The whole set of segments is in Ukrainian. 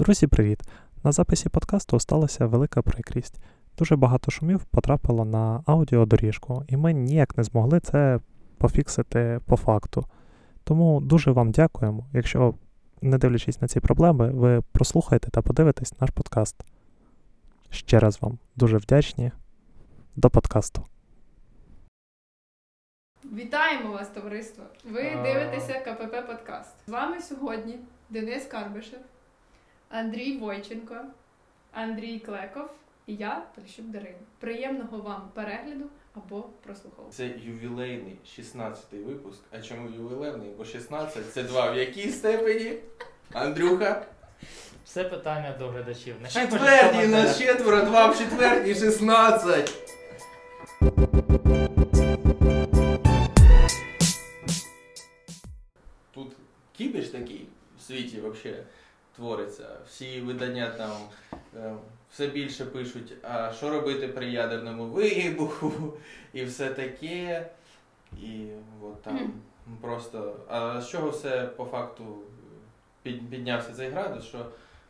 Друзі, привіт! На записі подкасту сталася велика прикрість. Дуже багато шумів потрапило на аудіодоріжку, і ми ніяк не змогли це пофіксити по факту. Тому дуже вам дякуємо, якщо, не дивлячись на ці проблеми, ви прослухаєте та подивитесь наш подкаст. Ще раз вам дуже вдячні. До подкасту. Вітаємо вас, товариство! Ви дивитеся КПП-подкаст. З вами сьогодні Денис Карбишев, Андрій Войченко, Андрій Клеков і я, Прищук Дарин. Приємного вам перегляду або прослуховування. Це ювілейний 16-й випуск. А чому ювілейний? Бо 16 – це 2 в якій степені? Андрюха? Все питання до глядачів. Четвертій на четверо, 2 в четвертій, 16! Тут кіпіш такий в світі взагалі твориться. Всі видання там все більше пишуть, а що робити при ядерному вибуху і все таке. І от там просто... А з чого все по факту піднявся цей градус, що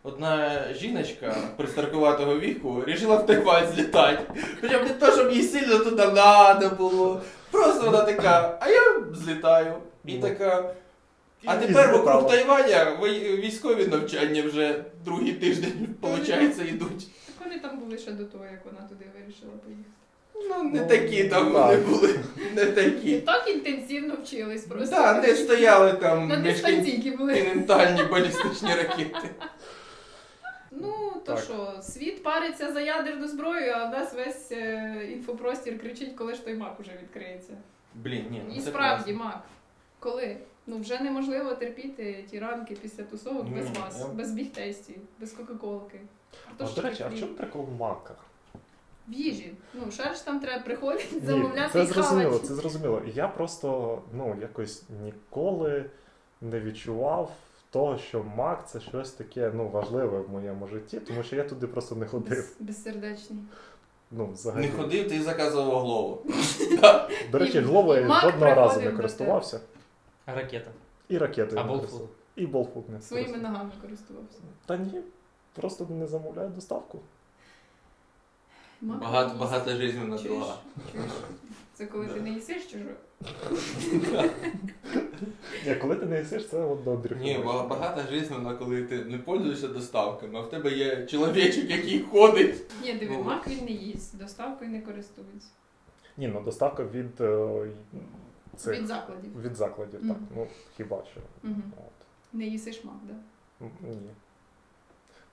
одна жіночка пристаркуватого віку вирішила в Тайвань злітати. Хоча б не то, щоб їй сильно туди треба було. Просто вона така, а я злітаю. І така... А тепер вокруг Тайваня військові навчання вже другий тиждень, виходить, йдуть. Так вони там були ще до того, як вона туди вирішила поїхати. Ну, не такі там вони були, не такі. І так інтенсивно вчились просто. Так, не стояли там міжконтинентальні балістичні ракети. Ну, то що, світ париться за ядерну зброю, а в нас весь інфопростір кричить, коли ж той мак уже відкриється. Блін, ні, ну це класно. І справді, мак. Коли? Ну, вже неможливо терпіти ті ранки після тусовок без вас, без бігтестів, без кока-колки. До речі, а в чому прикол в маках? В їжі. Ну, шерш там треба приходити, замовляти і хавати. Це зрозуміло. Я просто, якось ніколи не відчував того, що мак – це щось таке, важливе в моєму житті, тому що я туди просто не ходив. Безсердечний. Не ходив, ти заказував голову. До речі, голову я жодного разу не користувався. Ракета. І ракети. А болфуд? І болфуд. Своїми ногами користувався. Та ні, просто не замовляю доставку. Багата життя на два. Це коли ти не їсиш чужого? Ні, коли ти не їсиш, це одно дрібне. Ні, багата життя, коли ти не пользуєшся доставками, а в тебе є чоловічок, який ходить. Ні, диви, мак він не їсть, доставкою не користується. Ні, доставка від... Від закладів. Від закладів, так. Хіба що. Не їсиш мак, так? Ні.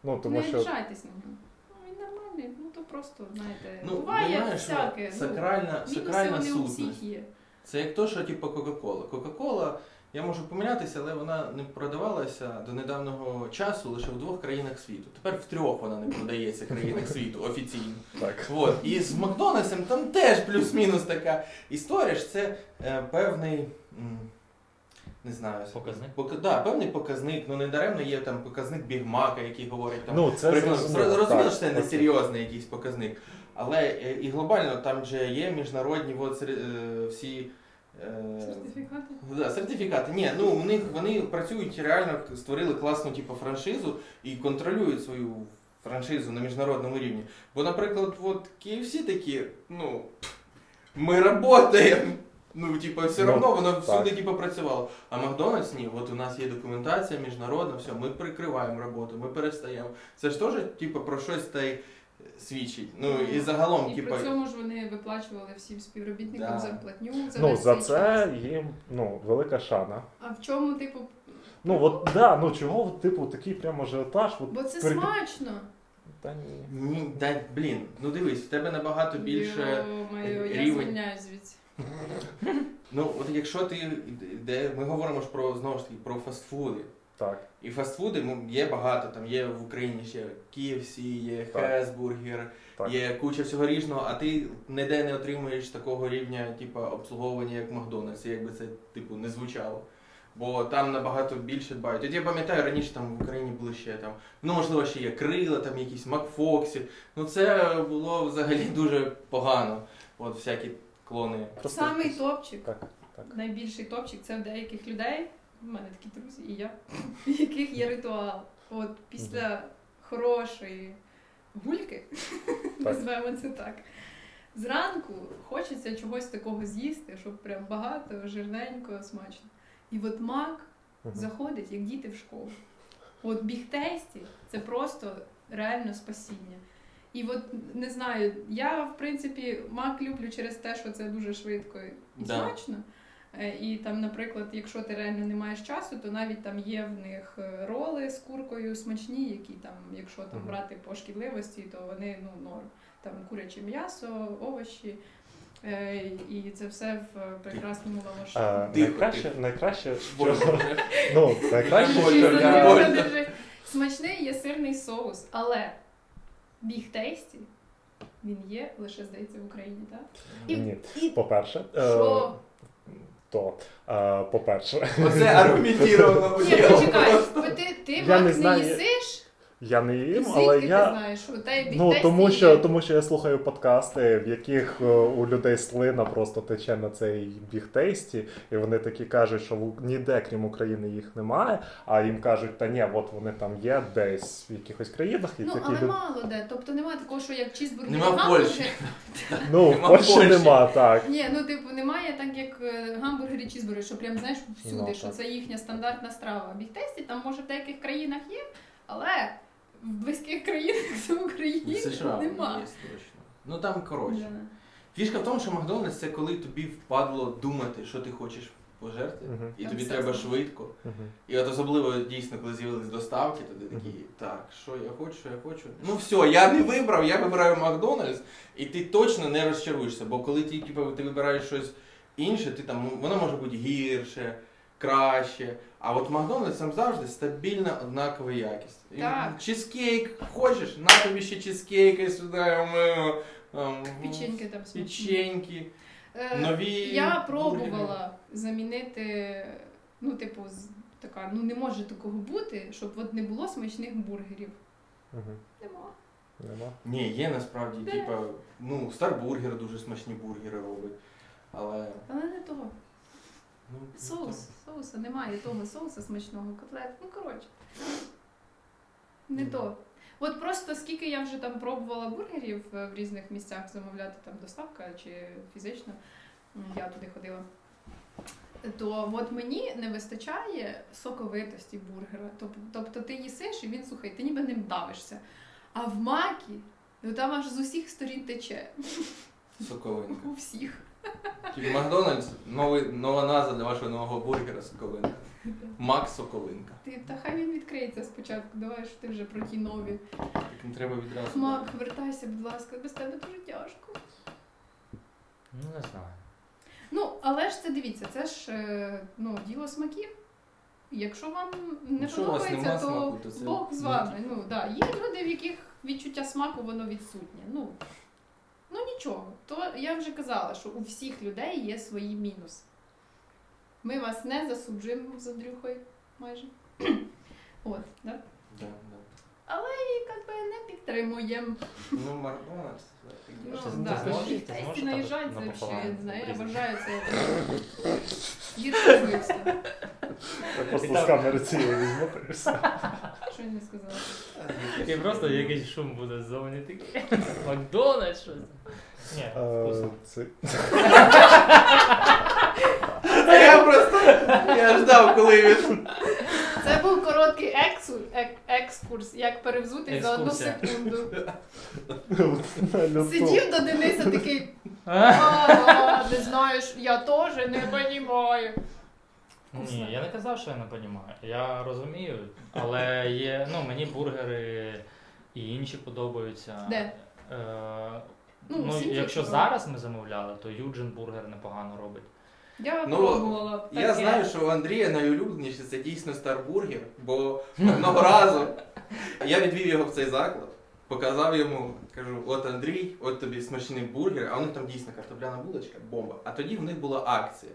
Не обіжайтесь на нього. Він нормальний, то просто, буває всяке. Сакральна сутність. Це як то, що типу Кока-Кола. Кока-Кола, я можу помилятися, але вона не продавалася до недавнього часу лише в 2 країнах світу. Тепер в 3 вона не продається в країнах світу офіційно. І з Макдональдсом там теж плюс-мінус така історія. Це певний, не знаю... Показник? Так, певний показник. Недаремно є там показник Бігмака, який говорить там... Розуміло, що це не серйозний якийсь показник. Але і глобально там же є міжнародні всі... Сертифікати? Да, сертифікати. Ні, у них вони працюють, реально створили класну франшизу і контролюють свою франшизу на міжнародному рівні. Бо, наприклад, KFC такі, ми працюємо, все одно воно всюди працювало. А Макдональдс, ні, у нас є документація міжнародна, все, ми прикриваємо роботу, ми перестаємо. Це ж теж, про щось свідчить. І загалом, і при цьому ж вони виплачували всім співробітникам зарплатню. За це їм, велика шана. А в чому, чого, такий прямо ажіотаж? Бо це смачно. Та ні. Ні, блін, дивись, в тебе набагато більше рівень. Я звільняюсь звідси. Якщо ти, ми говоримо ж про, знову ж таки, про фастфуди. Так. І фастфуди є багато, там є в Україні ще KFC, є Хесбургер, є куча всього різного, а ти ніде не отримуєш такого рівня обслуговування, як Макдональдс, якби це не звучало. Бо там набагато більше дбають. От я пам'ятаю, раніше там в Україні були ще там, можливо, ще є крила, там якісь Макфоксі. Це було взагалі дуже погано. От всякі клони. Самий топчик, найбільший топчик це в деяких людей. У мене такі друзі, і я, в яких є ритуал. От після хорошої гульки, називаємо це так, зранку хочеться чогось такого з'їсти, щоб прям багато, жирненько, смачно. І от мак заходить, як діти в школу. От Big Tasty – це просто реально спасіння. І от, не знаю, я, в принципі, мак люблю через те, що це дуже швидко і смачно. І там, наприклад, якщо ти реально не маєш часу, то навіть там є в них роли з куркою смачні, які там, якщо там брати по шкідливості, то вони, ну, норм. Там куряче м'ясо, овочі, і це все в прекрасному лаваші. Найкраще, смачний є сирний соус, але Big Tasty він є лише, здається, в Україні, так? Ні, по-перше. Що? По-перше. Оце аргументировано. Ні, почекай, ти мак не їсиш? Я не їм, але я, тому що я слухаю подкасти, в яких у людей слина просто тече на цей Big Tasty, і вони такі кажуть, що ніде, крім України, їх немає, а їм кажуть, та ні, от вони там є десь в якихось країнах. І але мало де, тобто немає такого, що як чізбургер. Нема в Польщі. Ну, в Польщі нема, так. Ні, ну типу немає так, як гамбургер і чізбургер, що прям, знаєш, всюди, що це їхня стандартна страва. Big Tasty там, може, в деяких країнах є, але в близьких країнах це в Україні США нема. Є, точно. Ну там, коротше. Yeah. Фішка в тому, що Макдональдс – це коли тобі впадло думати, що ти хочеш пожерти, і там тобі треба швидко. І от особливо, дійсно, коли з'явились доставки, то ти такий, так, що я хочу. Ну все, я вибираю Макдональдс, і ти точно не розчаруєшся, бо коли ти вибираєш щось інше, ти там, воно може бути гірше, краще. А от Макдональдс там завжди стабільна однакова якість. Чизкейк хочеш, на тобі ще чизкейки сюди, печеньки там смачні. Печеньки, нові. Я пробувала замінити, не може такого бути, щоб от не було смачних бургерів. Нема. Ні, є насправді, Стар бургер дуже смачні бургери робить, але не того. Соуса немає, того соуса смачного, котлет, то. От просто скільки я вже там пробувала бургерів в різних місцях замовляти, там доставка чи фізично, я туди ходила, то от мені не вистачає соковитості бургера, тобто ти їсиш і він сухий, ти ніби ним давишся, а в макі, там аж з усіх сторін тече. Соковинка. У всіх. Макдональдс, нова назва для вашого нового бургера — соковинка. Мак соковинка. Та хай він відкриється спочатку, давай, що ти вже про ті нові. Так не треба відразу. Мак, вертайся, будь ласка, без тебе дуже тяжко. Не знаю. Але ж це, дивіться, це ж діло смаків. Якщо вам не подобається, то Бог з вами. Є люди, в яких відчуття смаку, воно відсутнє. Нічого. То я вже казала, що у всіх людей є свої мінуси. Ми вас не засуджуємо з Андрюхою майже. От, так? Так. Але і не підтримуємо. Макдональдс. Ти наїжджають взагалі, я не знаю, я вважаю це. Гіршуюся. Я просто з камери цієї візьму, і все. Що я не сказала? І просто якийсь шум буде ззовні такий. Макдональдс щось. Ні, вкусно. Я ждав, коли він... Це був короткий екскурс, як перевзутись за одну секунду. Сидів до Дениса такий, не знаєш, я теж не розумію. Ні, я не казав, що я не розумію. Я розумію, але є, мені бургери і інші подобаються. Де? Якщо зараз ми замовляли, то Юджин бургер непогано робить. Я пробувала таке. Я знаю, що у Андрія найулюбленіше це дійсно Стар бургер, бо одного разу я відвів його в цей заклад, показав йому, кажу, от Андрій, от тобі смачний бургер, а у них там дійсно картопляна булочка, бомба. А тоді в них була акція.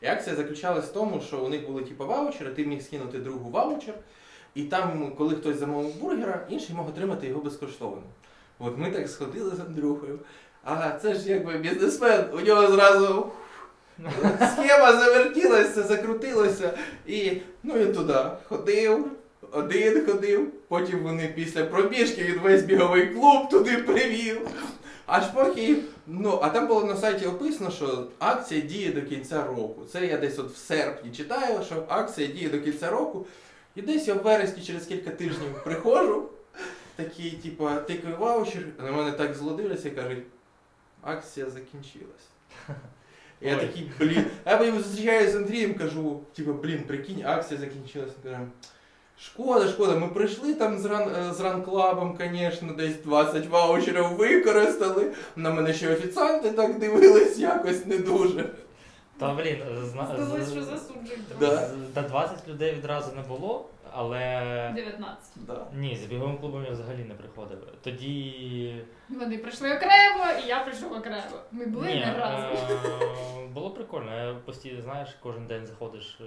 І акція заключалась в тому, що у них були ваучери, ти міг скинути другу ваучер, і там, коли хтось замовив бургера, інший мог отримати його безкоштовно. От ми так сходили з Андрюхою, а це ж якби бізнесмен, у нього зразу... Схема завертілася, закрутилася, і він туди ходив, один ходив, потім вони після пробіжки від весь біговий клуб туди привів. Аж поки, ну, а там було на сайті описано, що акція діє до кінця року. Це я десь от в серпні читаю, що акція діє до кінця року. І десь я в вересні через кілька тижнів приходжу, такий, типу, тикаю ваучер, на мене так злодивляться і кажуть, акція закінчилась. І я такий, блін, я потім зустрічаюся з Андрієм, кажу, типу, блін, прикинь, акція закінчилась. Шкода, шкода, ми прийшли там з ранклабом, звісно, десь 20 ваучерів використали, на мене ще офіціанти так дивились якось не дуже. Та, блін, здалось, що засуджують друзі. Та 20 людей відразу не було, але... 19. Да. Ні, з біговим клубом я взагалі не приходив. Тоді... Вони прийшли окремо, і я прийшов окремо. Ми були не разом. Було прикольно. Я постійно, знаєш, кожен день заходиш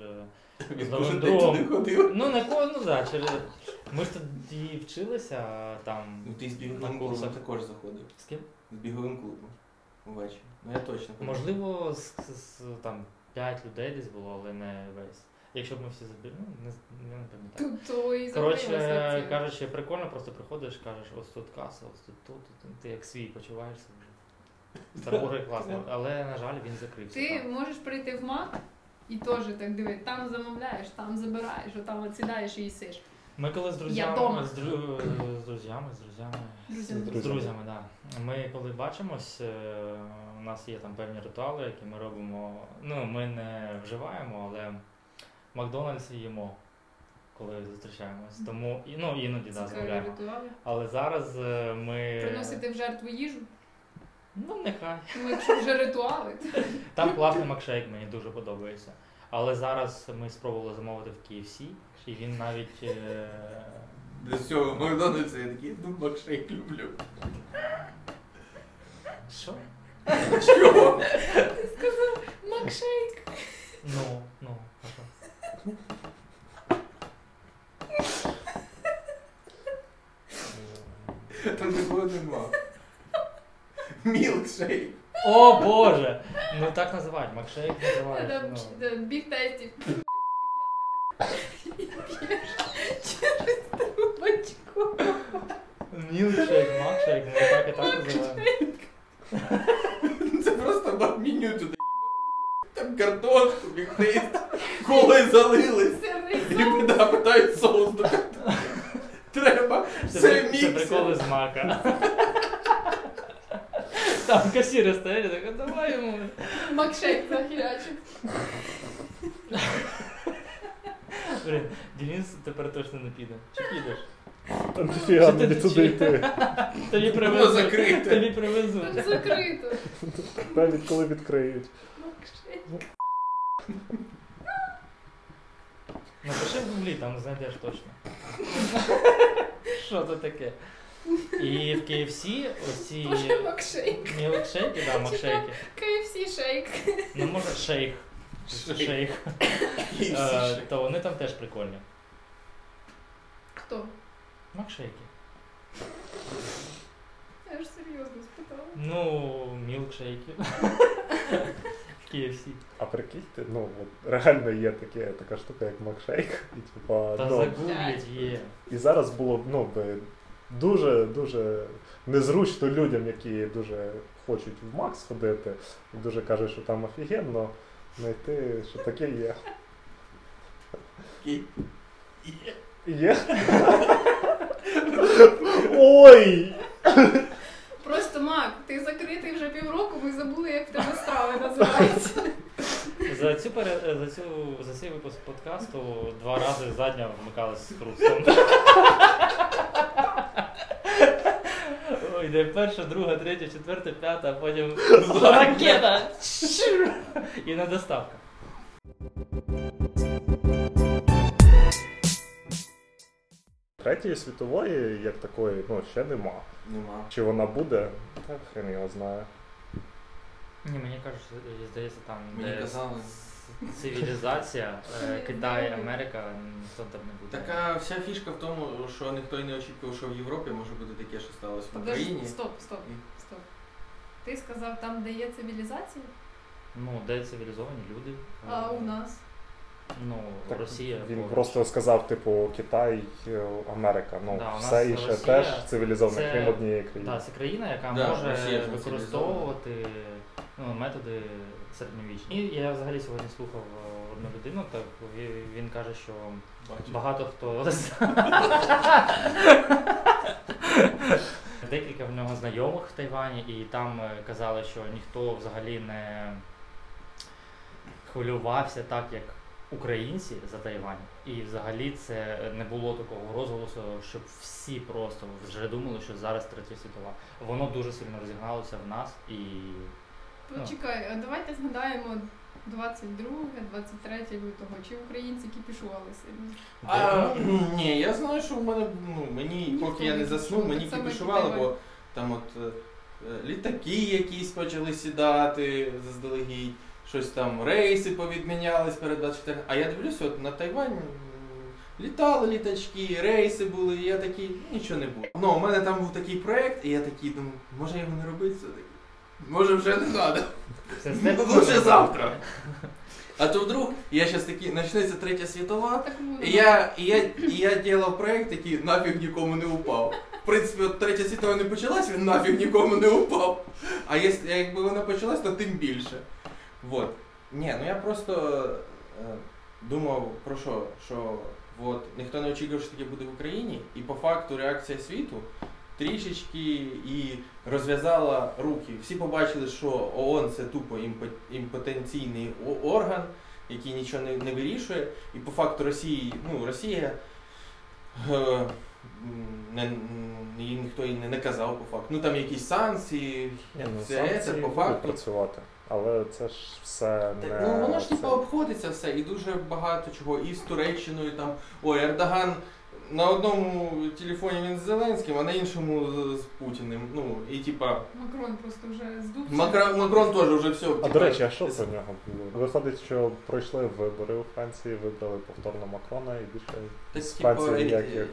з новим другом. Ну, не кожен, ну так. Ми ж тоді вчилися там... Ну, ти з біговим клубом також заходив. З ким? З біговим клубом. Увечері. Ну, я точно. Можливо, там 5 людей десь було, але не весь. Якщо б ми всі забігли, ну, я не пам'ятаю. Коротше, кажучи, прикольно, просто приходиш, кажеш, ось тут каса, ось тут, ти як свій почуваєшся вже. Стар бургер класно, але, на жаль, він закрився. Ти можеш прийти в Мак і теж так дивитися, там замовляєш, там забираєш, там відсідаєш і їсиш. Ми коли з друзями, да. Ми коли бачимось, у нас є там певні ритуали, які ми робимо, ну, ми не вживаємо, але в Макдональдсі їмо, коли зустрічаємось, тому, ну, іноді, да, згуляємо. Але зараз ми... Приносити в жертву їжу? Ну, нехай. Ну, якщо вже ритуали. Там класний МакШейх, мені дуже подобається. Але зараз ми спробували замовити в KFC, і він навіть... Для цього Макдональдса я такий, ну, МакШейх люблю. Що? Чого? Ти сказав МакШейх. Ну, там такого нема. Мілкшейк. О, боже! Ну так називають, МакШейк називають. Там біг-тестів. Через трубочку. Мілкшейк, МакШейк, ну так і так називають. Це просто меню туди. Там картошку, біг-тест. Коли залились. І питають соус до картошки. Треба. Це мікс. Це приколи з мака. Там касіри стояли, так, а давай йому. МакШейк захилячив. Блін, Денис тепер точно не піде. Чи підеш? Там ніфіга, не туди йти. Тобі привезуть. Тобі привезуть. Там закрито. Навіть коли відкриють. МакШейк. Напиши в Гуглі, там знайдеш точно. Що це таке? І в KFC оці мілкшейки, да, МакШейки. KFC шейк. Ну, може, шейх. То вони там теж прикольні. Хто? МакШейки. Я ж серйозно спитала. Ну, мілкшейки. KFC. А прикиньте, ну, реально є така штука, як МакШейк. Та загуглять є. І зараз було б, ну, дуже-дуже незручно людям, які дуже хочуть в Макс ходити, і дуже кажуть, що там офігенно, знайти, що таке є. Є? Ой! Просто, Мак, ти закритий вже півроку, ми забули, як в тебе страви називаються. За цей випуск подкасту 2 рази задня вмикалась з хрустом. Йде перша, друга, третя, четверта, п'ята, а потім ракета і на доставка. Третьої світової як такої, ну, ще нема. Чи вона буде? Так, хрен його знає. Ні, мені кажуть, здається, там де цивілізація, Китай, Америка, ніхто там не буде. Така вся фішка в тому, що ніхто й не очікував, що в Європі може бути таке, що сталося в Україні. Стоп. Ти сказав, там де є цивілізація? Ну, де цивілізовані люди. А у нас? Ну, так, Росія. Він просто сказав, типу, Китай, Америка. Ну, да, все і ще Росія, теж цивілізована, крім однієї країни. Так, це країна, яка може Росія використовувати методи середньовічні. І я взагалі сьогодні слухав одну людину, так, він каже, що багато хто... Декілька в нього знайомих в Тайвані, і там казали, що ніхто взагалі не хвилювався так, як українці за Тайвань. І взагалі це не було такого розголосу, щоб всі просто вже думали, що зараз Третя світова. Воно дуже сильно розігналося в нас і... Почекай, давайте згадаємо 22-23 лютого. Чи українці кіпішували сильно? Ні, я знаю, що в мене, мені, поки я не заснув, мені кіпішували, бо там от літаки якісь почали сідати заздалегідь. Щось там, рейси повідмінялись перед 24. А я дивлюся, от на Тайвань літали літачки, рейси були, і я такий, нічого не було. Ну, у мене там був такий проєкт, і я такий, думаю, може його не робити все-таки? Може вже не треба? Лучше завтра. А то вдруг, я зараз такий, почнеться Третя світова, і я ділав проєкт, який нафіг нікому не упав. В принципі, от Третя світова не почалась, він нафіг нікому не упав. А якби вона почалась, то тим більше. Вот. Ні, я просто думав про що ніхто не очікував, що таке буде в Україні, і по факту реакція світу трішечки і розв'язала руки. Всі побачили, що ООН – це тупо імпотенційний орган, який нічого не вирішує, і по факту Росія, її ніхто і не наказав по факту. Там якісь санкції, це по факту. Але це ж все не... воно ж ніби обходиться все, і дуже багато чого, і з Туреччиною там... Ердоган на одному телефоні він з Зеленським, а на іншому з Путіним, і Макрон просто вже здувся. Макрон теж вже все... А, до речі, а що про нього було? Виходить, що пройшли вибори у Франції, вибрали повторно Макрона, і більше з Франції ніяких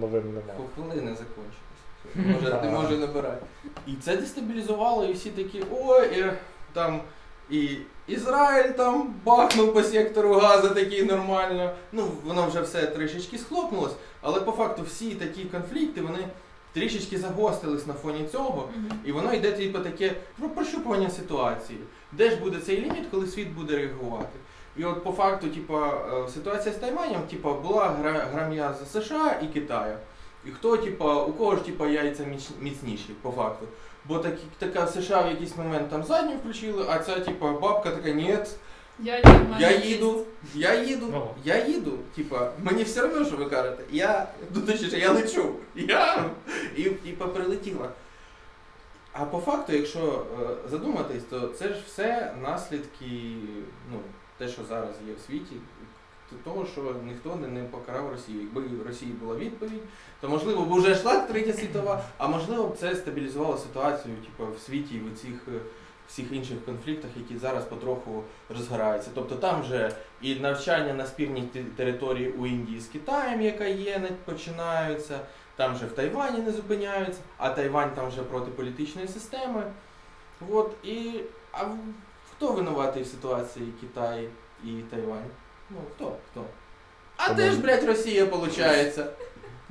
новин немає. Хвилини закінчились. Не може набирати. І це дестабілізувало, і всі такі, і Ізраїль там бахнув по сектору газу такий нормально. Воно вже все трішечки схлопнулось, але по факту всі такі конфлікти, вони трішечки загострились на фоні цього, і воно йде таке прощупування ситуації. Де ж буде цей ліміт, коли світ буде реагувати? І от по факту, ситуація з Тайванем, була гра за США і Китаю. І хто, у кого ж, яйця міцніші, по факту. Бо така США в якийсь момент там задню включили, а ця, бабка така, ні, я їду, мені все одно, що ви кажете, я лечу, і, прилетіла. А по факту, якщо задуматись, то це ж все наслідки, те, що зараз є в світі, того, що ніхто не покарав Росію. Якби в Росії була відповідь, то, можливо, б вже йшла Третя світова, а можливо б це стабілізувало ситуацію в світі і в цих всіх інших конфліктах, які зараз потроху розгораються. Тобто там вже і навчання на спірній території у Індії з Китаєм, яка є, починаються, там вже в Тайвані не зупиняються, а Тайвань там вже проти політичної системи. А хто винуватий в ситуації Китай і Тайвань? Хто? А теж, Росія, виходить.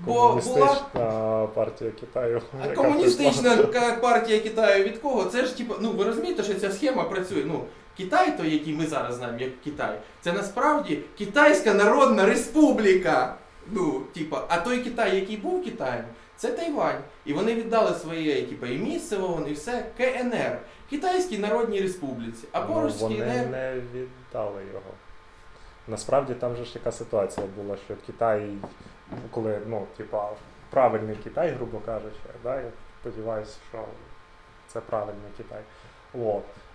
Комуністична партія Китаю. А комуністична партія Китаю від кого? Це ж, ви розумієте, що ця схема працює. Китай, той, який ми зараз знаємо, як Китай, це насправді Китайська Народна Республіка. А той Китай, який був Китаєм, це Тайвань. І вони віддали своє, і місце, і все, КНР. Китайській Народній Республіці. А поруч КНР... Вони не віддали його. Насправді там же ж яка ситуація була, що Китай, коли, правильний Китай, грубо кажучи, я сподіваюся, що це правильний Китай,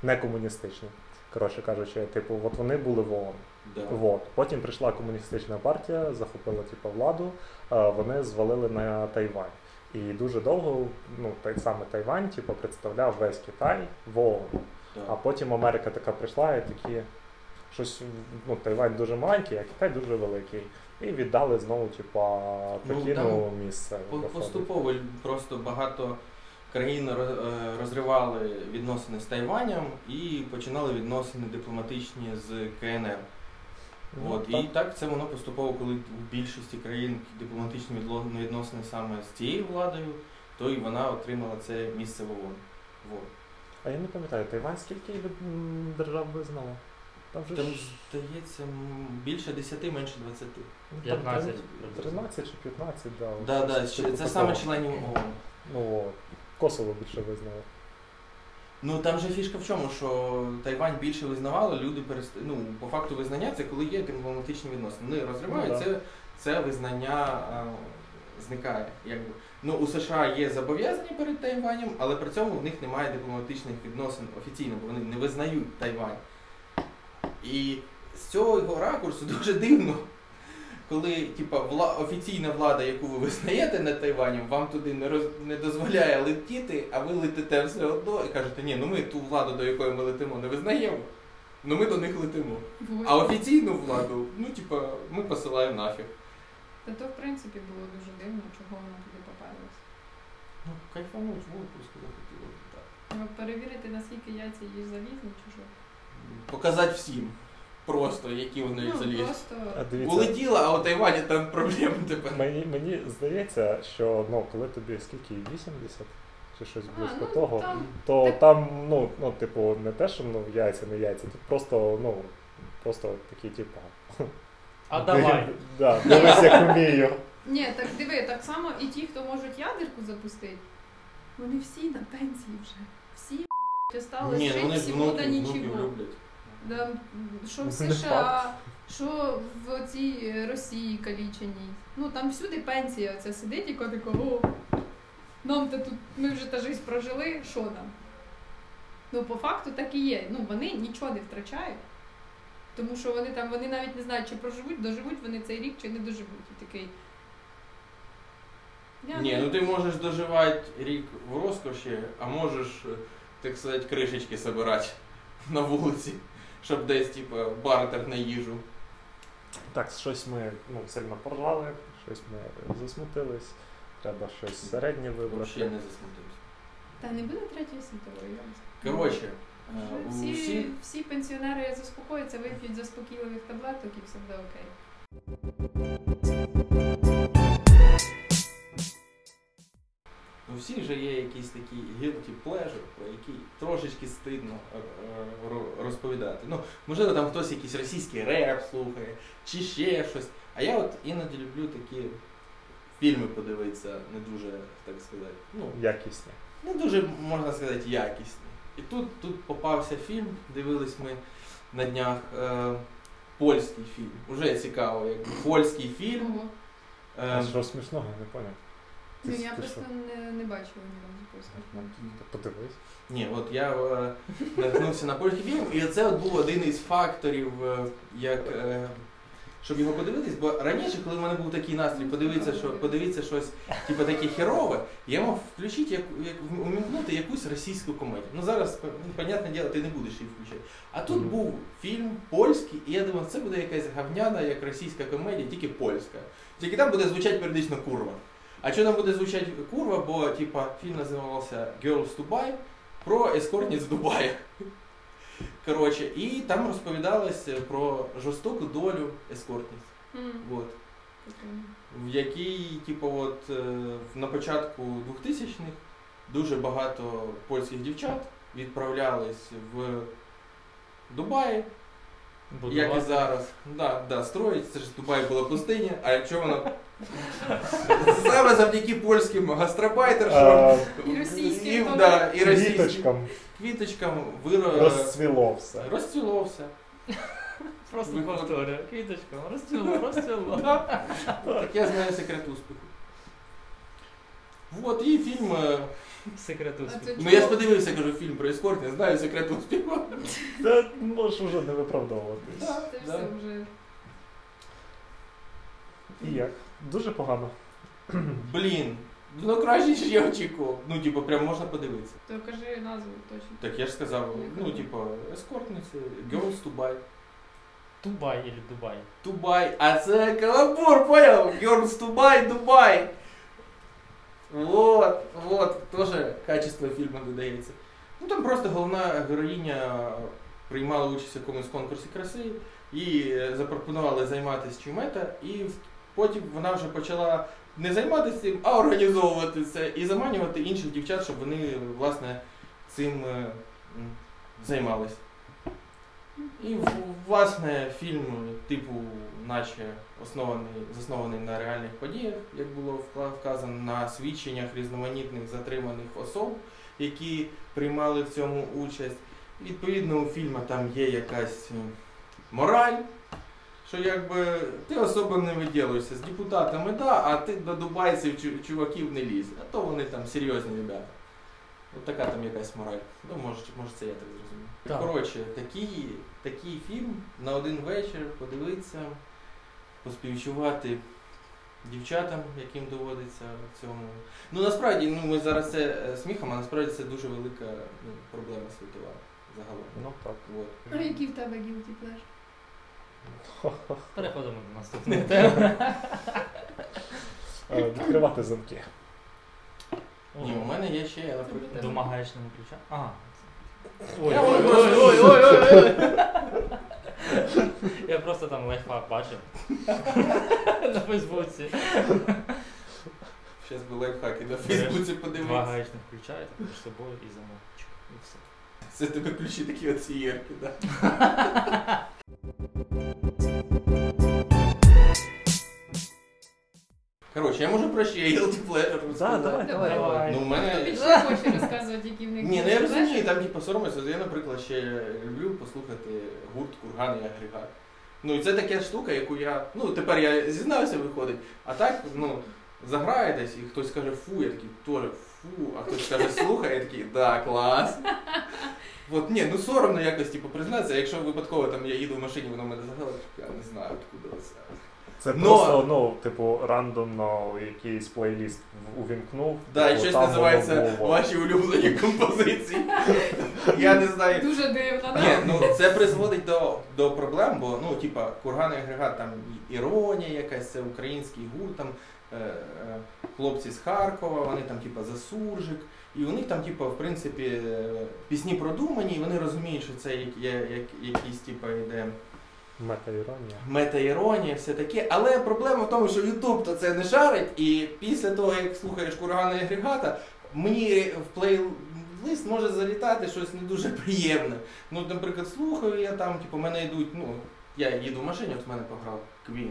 не комуністичний, коротше кажучи, вони були в ООН. Да. Потім прийшла комуністична партія, захопила владу, вони звалили на Тайвань. І дуже довго той самий Тайвань представляв весь Китай в ООН. Да. А потім Америка така прийшла і такі... Щось, Тайвань дуже маленький, а Китай дуже великий. І віддали знову, Пекіну місце. Поступово просто багато країн розривали відносини з Тайванем і починали відносини дипломатичні з КНР. От, і так це воно поступово, коли в більшості країн дипломатичні відносини саме з цією владою, то і вона отримала це місце в ООН. От. А я не пам'ятаю, Тайвань скільки держав визнало? Там, здається, більше 10, менше 20. 15. 13 чи 15, да. Да, да, це саме членів ООН. Ну, Косово більше визнало. Ну, там же фішка в чому, що Тайвань більше визнавало, люди ну, по факту визнання це коли є дипломатичні відносини. Вони розривають, ну, да. Це визнання зникає. Якби. Ну, у США є зобов'язання перед Тайванем, але при цьому в них немає дипломатичних відносин офіційно, бо вони не визнають Тайвань. І з цього його ракурсу дуже дивно, коли типа, офіційна влада, яку ви визнаєте над Тайванем, вам туди не дозволяє летіти, а ви летите все одно і кажете, ні, ну ми ту владу, до якої ми летимо, не визнаємо, ну ми до них летимо. А офіційну владу, ну типа, ми посилаємо нафіг. Та то, в принципі, було дуже дивно, чого вона туди попарилась. Ну, кайфануть, воно просто захотіло так. Перевірити, наскільки яйця її залізні, чи що? Показати всім. Просто, які вони ну, залізли. Улетіла, а у Тайвані там проблеми тепер. Мені здається, що ну, коли тобі скільки, 80 чи щось близько ну, того, там, то так... там, ну, типу, не те, що ну, яйця, не яйця, тут просто, ну, просто такі, типу... А давай! Да, дивись, як вмію. Ні, так диви, так само і ті, хто можуть ядерку запустити, вони всі на пенсії вже. Всі, осталось жити, всі буде нічого. Да, що в США, що в цій Росії каліченій. Ну там всюди пенсія оця сидить і котик, о, нам-то тут, ми вже та життя прожили, що нам? Ну по факту так і є, ну вони нічого не втрачають, тому що вони там, вони навіть не знають, чи проживуть, доживуть вони цей рік, чи не доживуть. І такий... Ні, ну ти можеш доживати рік в розкоші, а можеш, так сказати, кришечки собирати на вулиці. Щоб десь, типу, бартер на їжу. Так, щось ми ну, сильно поржали, щось ми засмутились, треба щось середнє вибрати. Вообще не засмутились. Та не буде Третьої світової. Коротше, всі пенсіонери заспокояться, вип'ють заспокійливих таблеток і все буде окей. Ну всі вже є якісь такі guilty pleasure, про які трошечки стидно розповідати. Ну, можливо, там хтось якийсь російський реп слухає, чи ще щось. А я от іноді люблю такі фільми подивитися, не дуже, так сказати, ну, якісні. Не дуже, можна сказати, якісні. І тут попався фільм, дивились ми на днях, польський фільм. Уже цікаво, якби польський фільм. А що смішного, я не поняв. Ну, я просто не бачила нікого польського. Подивись. Ні, от я наткнувся на польський фільм, і це от був один із факторів, щоб його подивитись, бо раніше, коли в мене був такий настрій, подивитися щось, типу таке херове, я мав включити, умімкнути якусь російську комедію. Ну зараз, понятне діло, ти не будеш її включати. А тут був фільм польський, і я думав, це буде якась гавняна, як російська комедія, тільки польська. Тільки там буде звучати періодично курва. А що там буде звучати курва, бо типа, фільм називався Girls to Buy про ескортниць в Дубаї. Коротше, і там розповідалось про жорстоку долю ескортниць. Mm. От. Okay. В якій типу, от, на початку 2000-х дуже багато польських дівчат відправлялись в Дубаї. Будувати. Як і зараз. Да, строїть, це ж Дубай була пустиня, а якщо вона... Саме завдяки польським гастробайтершам і російським квіточкам розцвіло все. Просто повторюю. Квіточкам розцвіло. Так я знаю секрет успіху. Вот, і фільм... Секрет успіху. Ну я ж подивився, кажу, фільм про ескорт, не знаю секрет успіху. Та можеш вже не виправдовуватись. Так, це все вже... І як? Дуже погано. Блін, ну краще, ніж я очікував. Ну, типу, прям можна подивитися. То кажи назву точно. Так я ж сказав, ну, типу, ескортниці, Girls to Buy. Дубай или Дубай? Дубай, а це каламбур, поняв? Girls to Buy, Дубай. Вот, тоже качество фільму додається. Ну, там просто головна героїня приймала участь в якомусь конкурсі краси. їй запропонували займатися чимета, і потім вона вже почала не займатися цим, а організовувати це і заманювати інших дівчат, щоб вони, власне, цим займалися. І, власне, фільм, типу, наче заснований на реальних подіях, як було вказано, на свідченнях різноманітних затриманих особ, які приймали в цьому участь. Відповідно, у фільму там є якась мораль, що якби ти особо не виділуєшся з депутатами, да, а ти до дубайців чуваків не лізь, а то вони там серйозні ребята. Ось така там якась мораль. Ну, може це я так зрозумів. Так. Коротше, такий фільм на один вечір подивитися, поспівчувати дівчатам, яким доводиться в цьому. Ну, насправді, ми зараз це сміхом, а насправді це дуже велика проблема світова загалом. Ну, так. Вот. А який в тебе guilty pleasure? Переходимо до наступної теми. Відкривати замки. Ні, у мене є ще, наприклад... Домагаєш нам ключа? Ага. Ой-ой-ой! Я просто там лайфхак бачив. На Фейсбуці. Щас би лайфхаки на Фейсбуці подивитися. Домагаєш нам ключа, і так між собою, і замовчу. І все. Це тебе ключі такі от сієрки, так? Короче, я можу про ще guilty pleasure розказати? Да, давай. Ну, в мене... Підшли хоче розказувати, які в них... Ні, ну я розумію, там типу соромиться. Я, наприклад, ще люблю послухати гурт «Курган і Агрегат». Ну, і це така штука, яку я... Ну, тепер я зізнався, виходить. А так, заграє десь, і хтось каже «фу», я такий теж «фу», а хтось каже «слухай», я такий «да, клас». От, ні, ну соромно якось, типу, признатися. Якщо випадково там я їду в машині, воно в мене заграє, я не знаю, откуда це. Це просто, рандомно якийсь плейліст увімкнув. Да, і щось називається «Ваші улюблені композиції». Я не знаю. Дуже дивно, так? Ні, це призводить до проблем, бо, «Курган і Агрегат», там іронія якась, це український гурт, там хлопці з Харкова, вони там, за суржик. І у них там, в принципі, пісні продумані, і вони розуміють, що це якийсь, іде... Мета-іронія, все таке. Але проблема в тому, що YouTube-то це не шарить, і після того, як слухаєш «Кургана і Агрегата», мені в плейлист може залітати щось не дуже приємне. Ну, наприклад, слухаю я там, мене йдуть, я їду в машині, от в мене пограв Queen.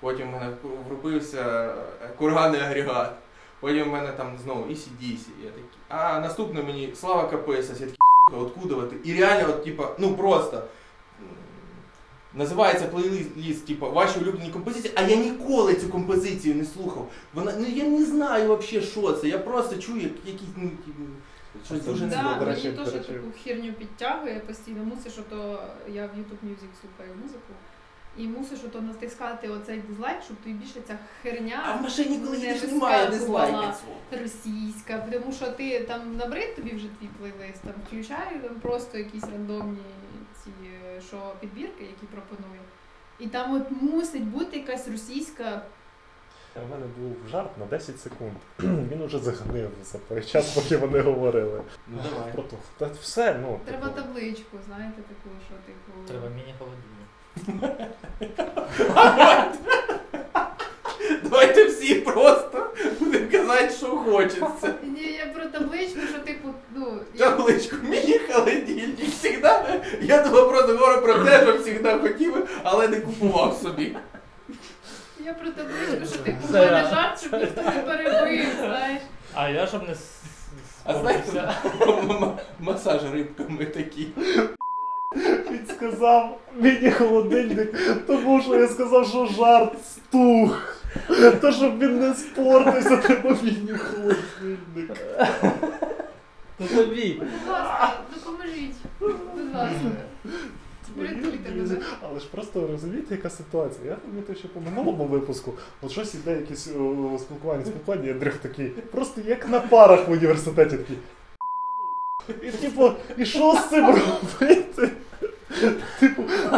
Потім в мене врубився «Курган і Агрегат». Потім в мене там знову і AC/DC, я такий. А наступне мені «Слава КП», я такий, сука, откуда ти? І реально, просто... Називається плейлист, «Ваші улюблені композиції», а я ніколи цю композицію не слухав. Вона, я не знаю взагалі, що це, я просто чую якісь, щось дуже недобре. Так, мені теж таку херню підтягує постійно, мусиш, ото, я в YouTube Music слухаю музику, і мусиш ото натискати оцей дизлайк, щоб тобі більше ця херня... А в машині, коли їдеш, немає дизлайків. Російська, тому що ти там набрид тобі вже твій плейлист, там включаю там просто якісь рандомні ці... що підбірки, які пропоную. І там от мусить бути якась російська... У мене був жарт на 10 секунд. Він уже загнив за той час, поки вони говорили. Ну давай. Все, треба табличку, знаєте, таку, що типу... Треба міні-холодильник. Давайте всі просто будемо казати, що хочеться. Ні, я про табличку, що типу, Табличку міні-холодильник завжди. Я того просто говорю про те, що завжди хотів, але не купував собі. Я про табличку, що типу, в мене жарт, щоб ніхто не перебив, знаєш. А я, щоб не спорився. Масаж рибками такий. Він сказав міні-холодильник, тому що я сказав, що жарт стух. То, щоб він не спортився, треба міні-холодильник. Ну тобі. Будь ласка, допоможіть. Будь ласка. Врятуйте мене. Але ж просто розумієте, яка ситуація. Я пам'ятаю, що по минулому випуску, от щось іде якесь спілкування, і Андрюх такий, просто як на парах в університеті такий. І і що з цим робити?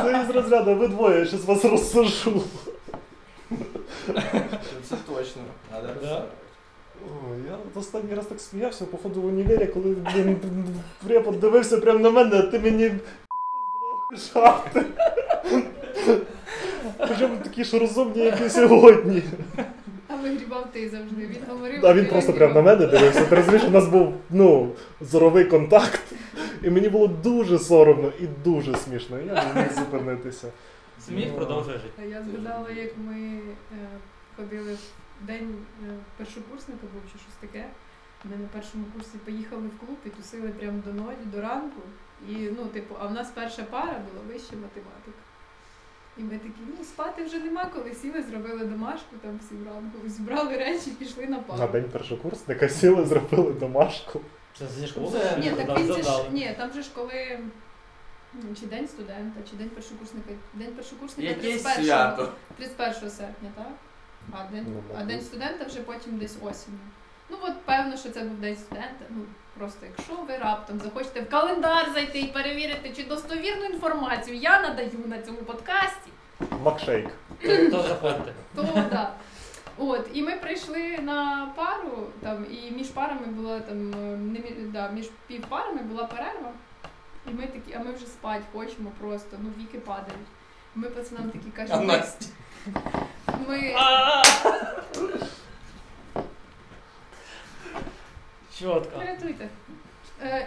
Це із розряду, ви двоє, я щас вас розсажу. Це точно. Я останній раз так сміявся, походу в універі, коли препод дивився прямо на мене, а ти мені п***й шахти. Хоча б такі ж розумні, як і сьогодні. А вигрібав ти завжди, він говорив. А він просто прямо на мене дивився. Ти розумієш, у нас був, зоровий контакт. І мені було дуже соромно і дуже смішно. Я не міг зупинитися. Сміх продовжує жити. А я згадала, як ми ходили в день першокурсника, був чи щось таке. Ми на першому курсі поїхали в клуб і тусили прямо до ночі, до ранку. І, а в нас перша пара була вища математика. І ми такі, спати вже нема, коли сіли, зробили домашку там всі вранку, зібрали речі, пішли на пару. На день першокурсника сіли, зробили домашку. Це зі школи? Ні, там же ж коли... Чи день студента, чи день першокурсника. День першокурсника 31 серпня, так? А день студента вже потім десь осінню. Певно, що це був день студента. Просто якщо ви раптом захочете в календар зайти і перевірити, чи достовірну інформацію я надаю на цьому подкасті. МакШейх. То заходьте. Так. І ми прийшли на пару, і між парами була між півпарами була перерва. І ми такі, ми вже спать хочемо просто, віки падають. Ми пацанам такі кажемо... А Настя! Чотко. Рятуйте.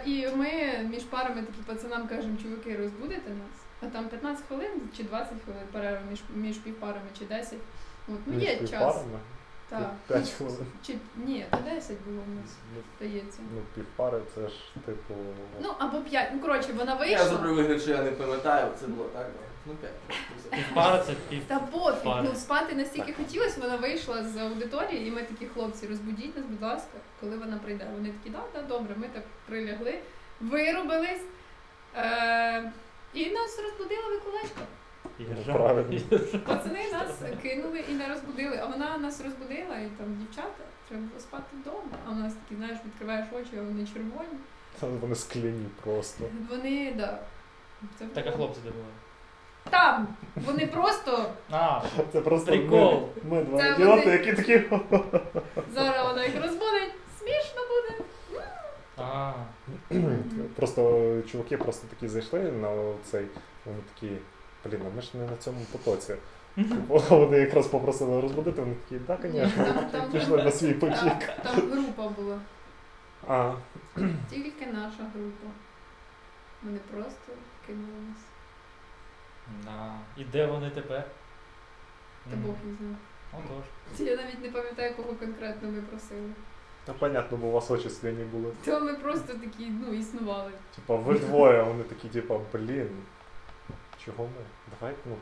І ми між парами такі пацанам кажемо, чуваки, розбудите нас? А там 15 хвилин чи 20 хвилин перерва між півпарами чи 10. Є час. Між півпарами? Так. 5 хвилин? Ні, то 10 було в нас, здається. Півпари це ж типу... або 5. Вона вийшла. Я зроблю вигляд, що я не пам'ятаю, це було так. 5. Півпара це півпара. Та пофіг, спати настільки хотілося, вона вийшла з аудиторії, і ми такі, хлопці, розбудіть нас, будь ласка, коли вона прийде. Вони такі, добре, ми так прилягли, вирубились, і нас розбудила Миколаївка. Пацани нас кинули і не розбудили, а вона нас розбудила, і там, дівчата, треба було спати вдома, а у нас такі, відкриваєш очі, а вони червоні. Вони скляні просто. Вони, так. Так, а хлопці де були? Там! Вони просто... Це просто прикол. Ми два ідіоти, які такі... Зараз вона їх розбудить, смішно буде. Просто чуваки просто такі зайшли на цей... Вони такі... Блін, ми ж не на цьому потоці. Вони якраз попросили розбудити, вони такі, звісно, пішли на свій потік. Там група була. Тільки наша група. Вони просто кинули нас. І де вони тепер? Та Бог не знає. Я навіть не пам'ятаю, кого конкретно ми просили. Та понятно, бо у вас очі скляні були. То ми просто такі, існували. Типа, ви двоє, а вони такі, блін. Чого ми?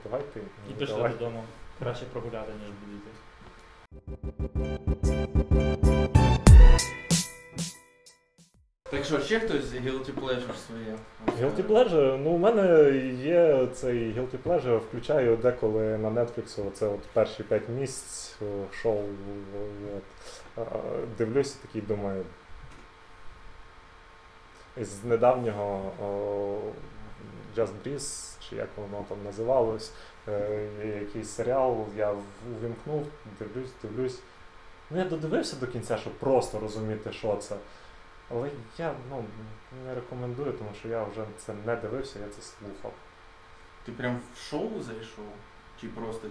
Давай ти. І пішли додому. Краще прогуляти, ніж будити. Так що, ще хтось guilty pleasure своє? Guilty pleasure? У мене є цей guilty pleasure. Включаю деколи на Netflix, це перші 5 місць шоу. Дивлюся такий, думаю. З недавнього Just Breeze, чи як воно там називалось, якийсь серіал, я увімкнув, дивлюсь. Я додивився до кінця, щоб просто розуміти, що це. Але я, не рекомендую, тому що я вже це не дивився, я це слухав. Ти прям в шоу зайшов? Чи просто,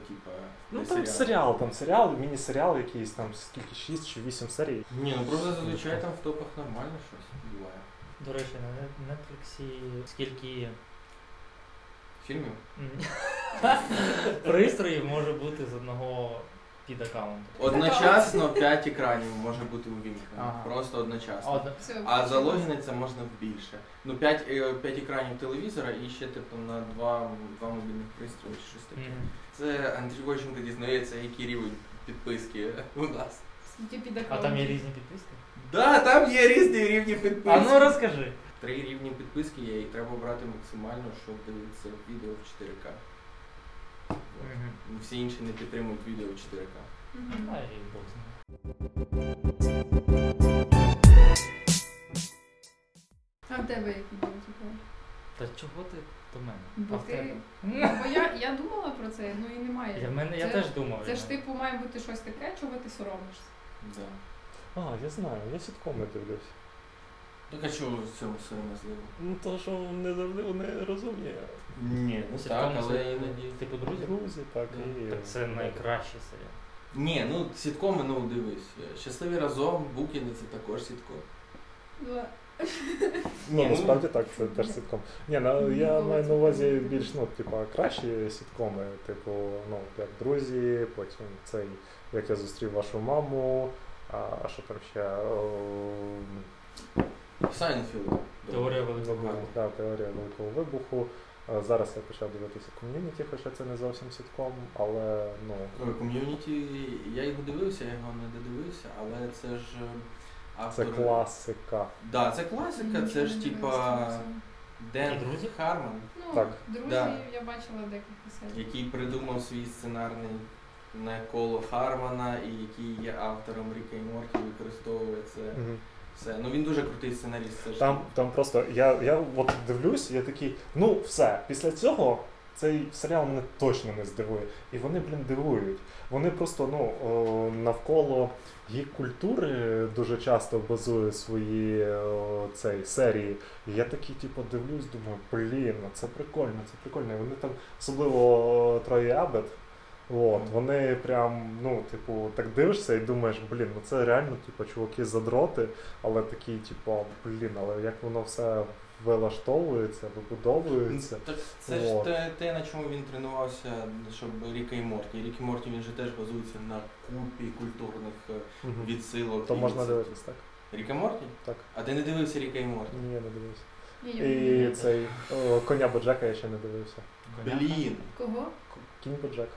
серіал, міні-серіал якийсь, там скільки, 6 чи 8 серій. Просто зазвичай там в топах нормально щось буває. До речі, на Netflix скільки фільмів? Пристроїв може бути з одного під-аккаунту. Одночасно 5 екранів може бути увімкнено. Просто одночасно. А залогіниться можна більше. 5 екранів телевізора і ще на 2 мобільних пристрої чи щось таке. Це Андрій Войченко дізнається, який рівень підписки у нас. А там є різні підписки? Так, там є різні рівні підписки. А розкажи. 3 рівні підписки є, і треба брати максимально, щоб дивитися відео в 4К. Всі інші не підтримують відео в 4К. А я їх Бог знає. А в тебе які були тепер? Та чого ти до мене? Бо я думала про це, і немає. Я теж думав. Це ж має бути щось таке, чого ти соромишся. Так. Я знаю, я сіткоми дивлюсь. Так а чого в цьому сором'язливо? Ну то, що не завжди вони розумні. Ні, ну так, але іноді... Типу друзі? Друзі, так. І... Так це найкращий серіал. Ні, ну сіткоми, ну дивись. Щасливі разом, Букіни — це також сітком. Два. Ну, насправді так, це теж сітком. Ні, ну, я маю на увазі більш, ну, типу, кращі сіткоми, типу, ну, як друзі, потім цей, як я зустрів вашу маму, а що там ще? Сайнфілд. Теорія великого вибуху. Так, Теорія великого вибуху. Зараз я почав дивитися Ком'юніті, хоча це не зовсім сітком, але, ну... Ком'юніті, я його дивився, я його не додивився, але це ж... Автор... Це класика. Да, це класика, це ж типа Ден Харман. Ну, так. Друзі, да. Я бачила декілька серій. Який придумав свій сценарний на коло Хармана і який є автором Ріка і Морті, використовує це все. Ну він дуже крутий сценаріст. Це ж. Там просто я от дивлюсь, я такий, ну все, після цього цей серіал мене точно не здивує. І вони, блін, дивують. Вони просто, ну, навколо їх культури дуже часто базують свої серії. І я такий, типу, дивлюсь, думаю, блін, це прикольно. І вони там, особливо Трой і Абет, вони прям, ну, типу, так дивишся і думаєш, блін, ну це реально, типу, чуваки задроти, але такі, типу, блін, але як воно все... вилаштовується, вибудовується. Так це ж те, на чому він тренувався, щоб Ріка і Морті. Рік і Морті, він же теж базується на купі культурних відсилок. То можна дивитись, так? Ріка і Морті? Так. А ти не дивився Ріка і Морті? Ні, я не дивився. І цей Коня БоДжека я ще не дивився. Блін! Кого? Кінь БоДжек.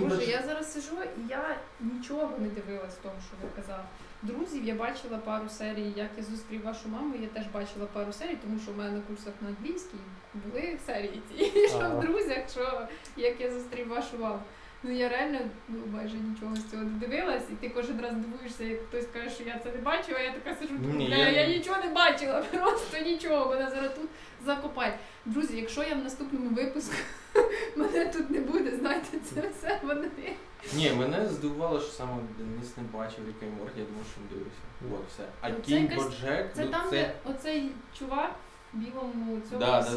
Боже, я зараз сижу і я нічого не дивилась в тому, що ви казали. Друзів я бачила пару серій, як я зустрів вашу маму, я теж бачила пару серій, тому що в мене на курсах на англійській були серії ті, що в друзях, що як я зустрів вашу маму. Ну я реально майже нічого з цього не дивилась, і ти кожен раз дивуєшся, як хтось каже, що я це не бачила, а я така сижу, я нічого не бачила, просто нічого, мене зараз тут закопають. Друзі, якщо я в наступному випуску, мене тут не буде, знаєте, це все вони. Ні, мене здивувало, що саме Денис не бачив Ріка і Морті, я думав, що він дивився. От все. А Кінь БоДжек... Це там, де оцей чувак в білому цьому всі...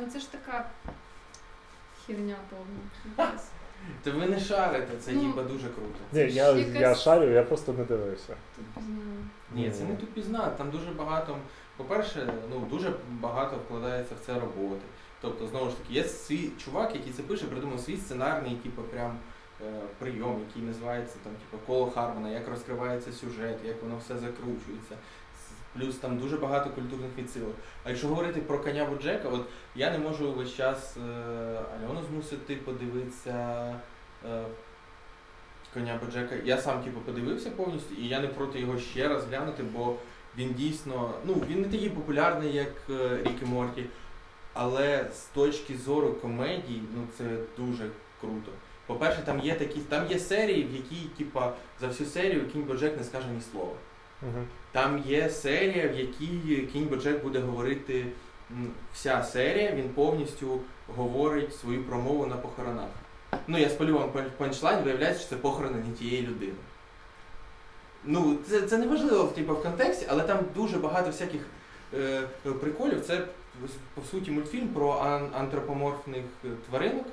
Ну це ж така херня повна. Та ви не шарите, це ніби дуже круто. Ні, я шарю, я просто не дивився. Ні, це не тупізна, там дуже багато, по-перше, ну дуже багато вкладається в це роботи. Тобто, знову ж таки, є свій чувак, який це пише, придумав свій сценарний, типу, прям прийом, який називається там, типу, коло Хармана, як розкривається сюжет, як воно все закручується. Плюс там дуже багато культурних відсилок. А якщо говорити про Коня БоДжека, от я не можу весь час Альону змусити подивитися Коня БоДжека. Я сам типу подивився повністю, і я не проти його ще раз глянути, бо він дійсно, ну він не такий популярний, як Рік і Морті, але з точки зору комедії, ну це дуже круто. По-перше, там є серії, в якій типа за всю серію Кінь БоДжек не скаже ні слова. Там є серія, в якій Кінь БоДжек буде говорити, вся серія, він повністю говорить свою промову на похоронах. Ну, я спалював панчлайн, виявляється, що це похорони не тієї людини. Ну, це не важливо типу, в контексті, але там дуже багато всяких приколів. Це, по суті, мультфільм про антропоморфних тваринок.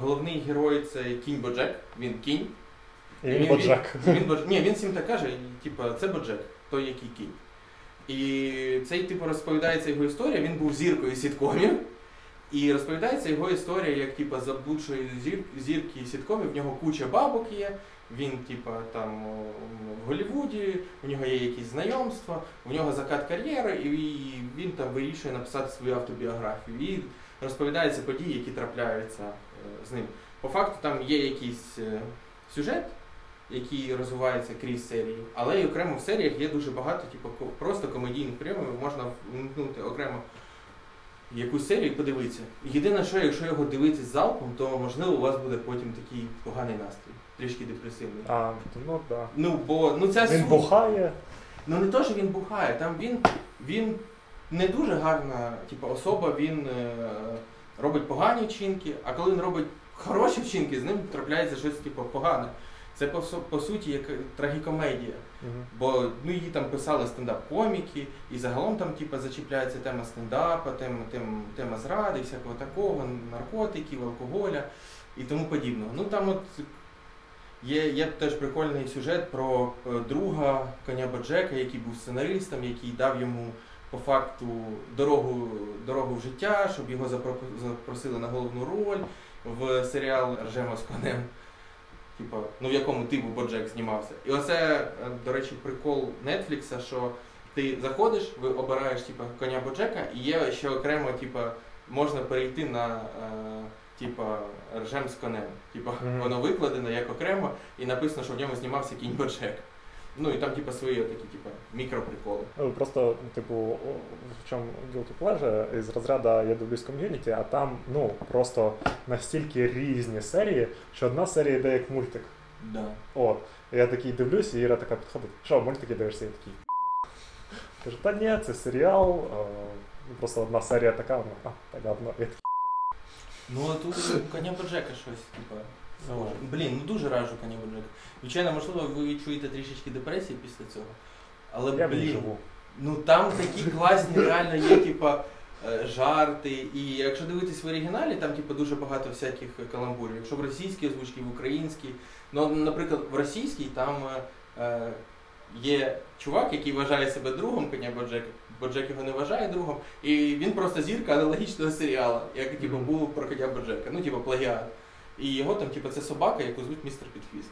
Головний герой – це Кінь БоДжек, він кінь. І він боджек. Ні, він всім так каже, типу, це боджек, той який кінь. І цей, типу, розповідається його історія, він був зіркою сіткомів. І розповідається його історія, як, типу, заблудшої зірки сіткомів, в нього куча бабок є, він, типу, там, в Голлівуді, в нього є якісь знайомства, в нього закат кар'єри, і він там вирішує написати свою автобіографію. І розповідаються події, які трапляються з ним. По факту, там є якісь... сюжет, який розвивається крізь серію, але й окремо в серіях є дуже багато типу, просто комедійних прийомів, можна вмкнути окремо якусь серію і подивитися. Єдине, що якщо його дивитися залпом, то можливо у вас буде потім такий поганий настрій, трішки депресивний. Ну так. Да. Він бухає. Ну не то, що він бухає, там він не дуже гарна типу, особа, він робить погані вчинки, а коли він робить хороші вчинки, з ним трапляється щось типу, погане. Це, по суті, як трагікомедія, бо ну, її там писали стендап-коміки, і загалом там типу, зачіпляється тема стендапа, тема зради, всякого такого, наркотиків, алкоголя і тому подібного. Ну там от є теж прикольний сюжет про друга Коня БоДжека, який був сценаристом, який дав йому по факту дорогу в життя, щоб його запросили на головну роль в серіал «Ржемо з конем». Типа, ну в якому ти був БоДжек знімався. І оце, до речі, прикол Нетфлікса, що ти заходиш, ви обираєш типа Коня БоДжека, і є ще окремо, типа, можна перейти на типа «Ржем з конем». Типа, воно викладено як окремо і написано, що в ньому знімався Кінь БоДжек. Ну і там типа свої такі типа мікроприколи. Просто, типу, в чому guilty pleasure, із розряду я дивлюсь ком'юніті, а там, ну, просто настільки різні серії, що одна серія йде як мультик. Да. От. Я такий дивлюсь, і Іра така підходить: "Що, мультики дивишся?" Я такий: "Каже: "Та ні, це серіал, просто одна серія така, вона, понятно". Ну, а тут Коня БоДжека щось, типа. Блін, ну дуже раджу Кінь БоДжек. Звичайно, можливо, ви відчуєте трішечки депресії після цього. Але, я блін, ну там такі класні реально є, типа, жарти. І якщо дивитись в оригіналі, там, типа, дуже багато всяких каламбурів. Якщо в російській озвучці, в українській. Ну, наприклад, в російській там є чувак, який вважає себе другом Коня БоДжека. БоДжек його не вважає другом. І він просто зірка аналогічного серіалу, як, типа, був про Коня БоДжека. Ну, типа, плагіат. І його там, типу, це собака, яку звуть Містер Підхвіст.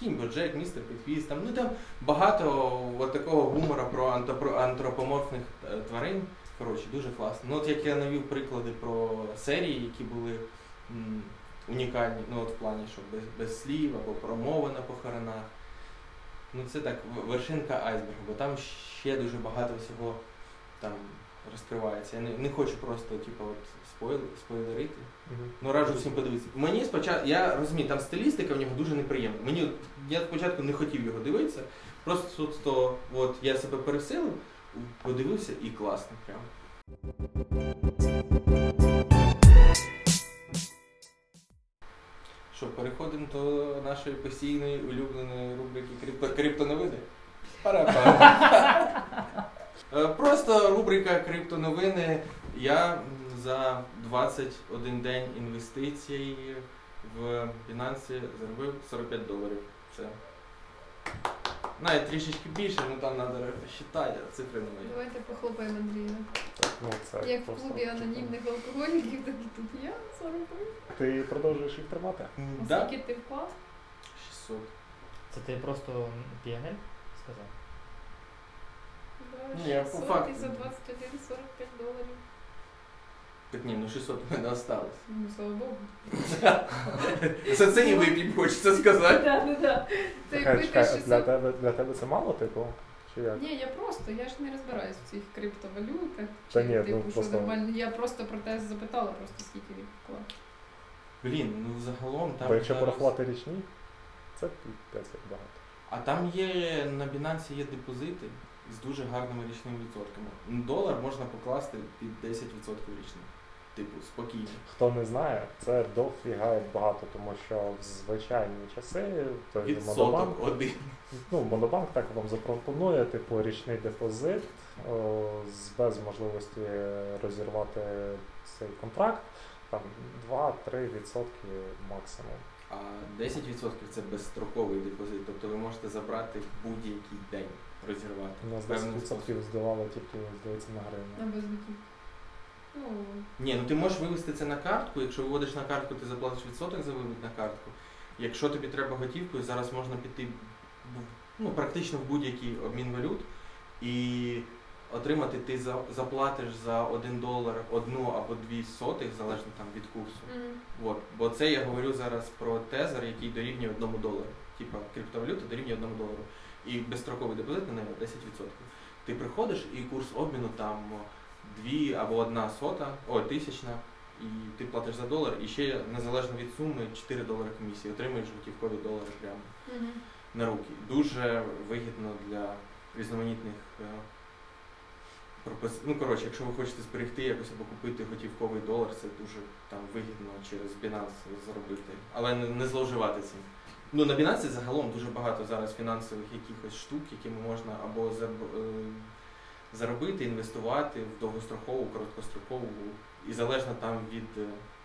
Кінь БоДжек, Містер Підхвіст, там, ну там багато от такого гумора про антропоморфних тварин. Коротше, дуже класно. Ну от як я навів приклади про серії, які були унікальні, ну от в плані, що без слів, або промова на похоронах. Ну це так, вершинка айсберга, бо там ще дуже багато всього там розкривається. Я не хочу просто, типу, от спойлерити. Ну раджу всім подивитися. Мені спочатку, я розумію, там стилістика в нього дуже неприємна. Мені, я спочатку не хотів його дивитися, просто от я себе пересилив, подивився і класно прямо. Що, переходимо до нашої постійної улюбленої рубрики криптоновини? Пара-пара. Просто рубрика криптоновини. Я за 21 день інвестицій в Binance заробив $45. Це навіть трішечки більше, але там треба вважати, а цифри не мої. Давайте похлопаємо Андрія. Ну, це як в клубі анонімних алкоголіків, так і тут я заробив. Ти продовжуєш їх тримати? Да. Скільки ти вклав? 600. Це ти просто піонер сказав? Ні, по факту. І за $21.45. Так ні, ну 600 у мене осталось. Ну, слава Богу. За це і вип'ємо, хочеться сказати. Так, ну так. Для тебе це мало, типу? Чи як? Ні, я ж не розбираюсь в цих криптовалютах. Та ні, типу, що нормально. Я просто про те запитала, просто скільки він вклав. Блін, ну загалом там... Бо якщо порахувати річні, це 5 багато. А там є, на Binance є депозити з дуже гарними річними відсотками. Долар можна покласти під 10% річних. Типу, спокійно. Хто не знає, це дофігає багато, тому що в звичайні часи... Відсоток один. Ну, монобанк так вам запропонує, типу, річний депозит, без можливості розірвати цей контракт, там 2-3% максимум. А 10% це безстроковий депозит, тобто ви можете забрати в будь-який день. Розірвати. У нас 10% здавали тільки, здається, на гривні. Ні, ну ти можеш вивести це на картку, якщо виводиш на картку, ти заплатиш відсоток за вивід на картку. Якщо тобі треба готівкою, зараз можна піти, ну, практично в будь-який обмін валют і отримати, ти заплатиш за $1 одну або 2 сотих, залежно там від курсу. От. Бо це я говорю зараз про тезер, який дорівнює $1. Типа криптовалюта дорівнює $1. І безстроковий депозит на нього 10%. Ти приходиш і курс обміну там 2 або 1 тисячна, і ти платиш за $1, і ще незалежно від суми $4 комісії, отримуєш готівкові $1 прямо на руки. Дуже вигідно для різноманітних Ну, коротше, якщо ви хочете зберегти якось або купити готівковий долар, це дуже там вигідно через Binance заробити, але не зловживати цим. Ну, на Binance загалом дуже багато зараз фінансових якихось штук, якими можна або заробити, інвестувати в довгострокову, короткострокову, і залежно там від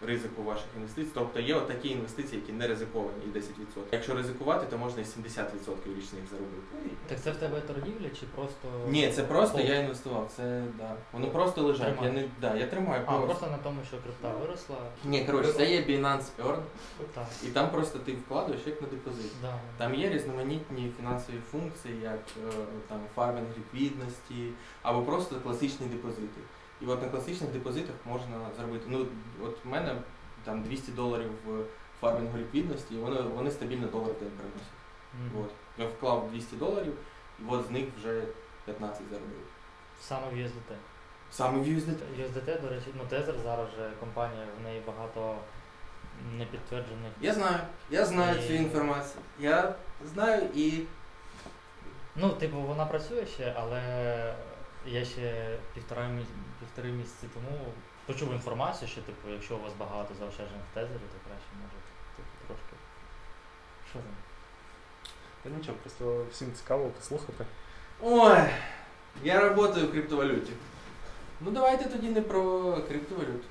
ризику ваших інвестицій. Тобто є отакі інвестиції, які не ризиковані, і 10%. Якщо ризикувати, то можна і 70% річних заробити. Так це в тебе торгівля чи просто? Ні, це просто я інвестував, це да. Воно просто лежать, я тримаю. А, просто на тому, що крипта виросла? Ні, коротше, це є Binance Earn, так. І там просто ти вкладуєш як на депозит. Да. Там є різноманітні фінансові функції, як там фармінг ліквідності, або просто класичні депозити. І от на класичних депозитах можна заробити. Ну, от в мене там $200 фармінгу ліквідності, і вони стабільно долар день приносять. Mm-hmm. От. Я вклав $200, і от з них вже 15 заробив. Саме в USDT? Саме в USDT. USDT, до речі, ну Тезер зараз же компанія, в неї багато непідтверджених. Я знаю цю інформацію. Я знаю і... Ну, типу, вона працює ще, але... Я ще півтори місяці тому почув інформацію, що типу, якщо у вас багато заощаджених тезерів, то краще можете типу, трошки. Що там? Та нічого, просто всім цікаво послухати. Ой, я працюю в криптовалюті. Ну давайте тоді не про криптовалюту.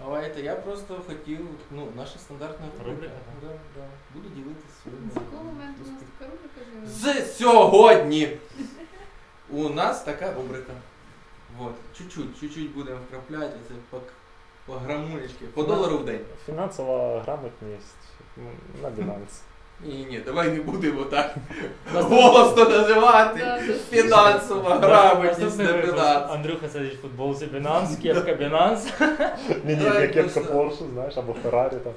Давайте. Я просто хотів, наша стандартна рубрика. Да. Буду ділитися своїм. З якого моменту у нас така рубрика? З сьогодні! У нас така рубрика. Вот. Чуть-чуть будемо вкрапляти, це по грамулечки, по долару в день. Фінансова грамотність на Binance. Ні, давай не будемо так голосно називати фінансова грамотність на Binance. Андрюха сидить в футболці Binance, кепка Binance. Ні, як кепка Porsche, знаєш, або Ferrari там.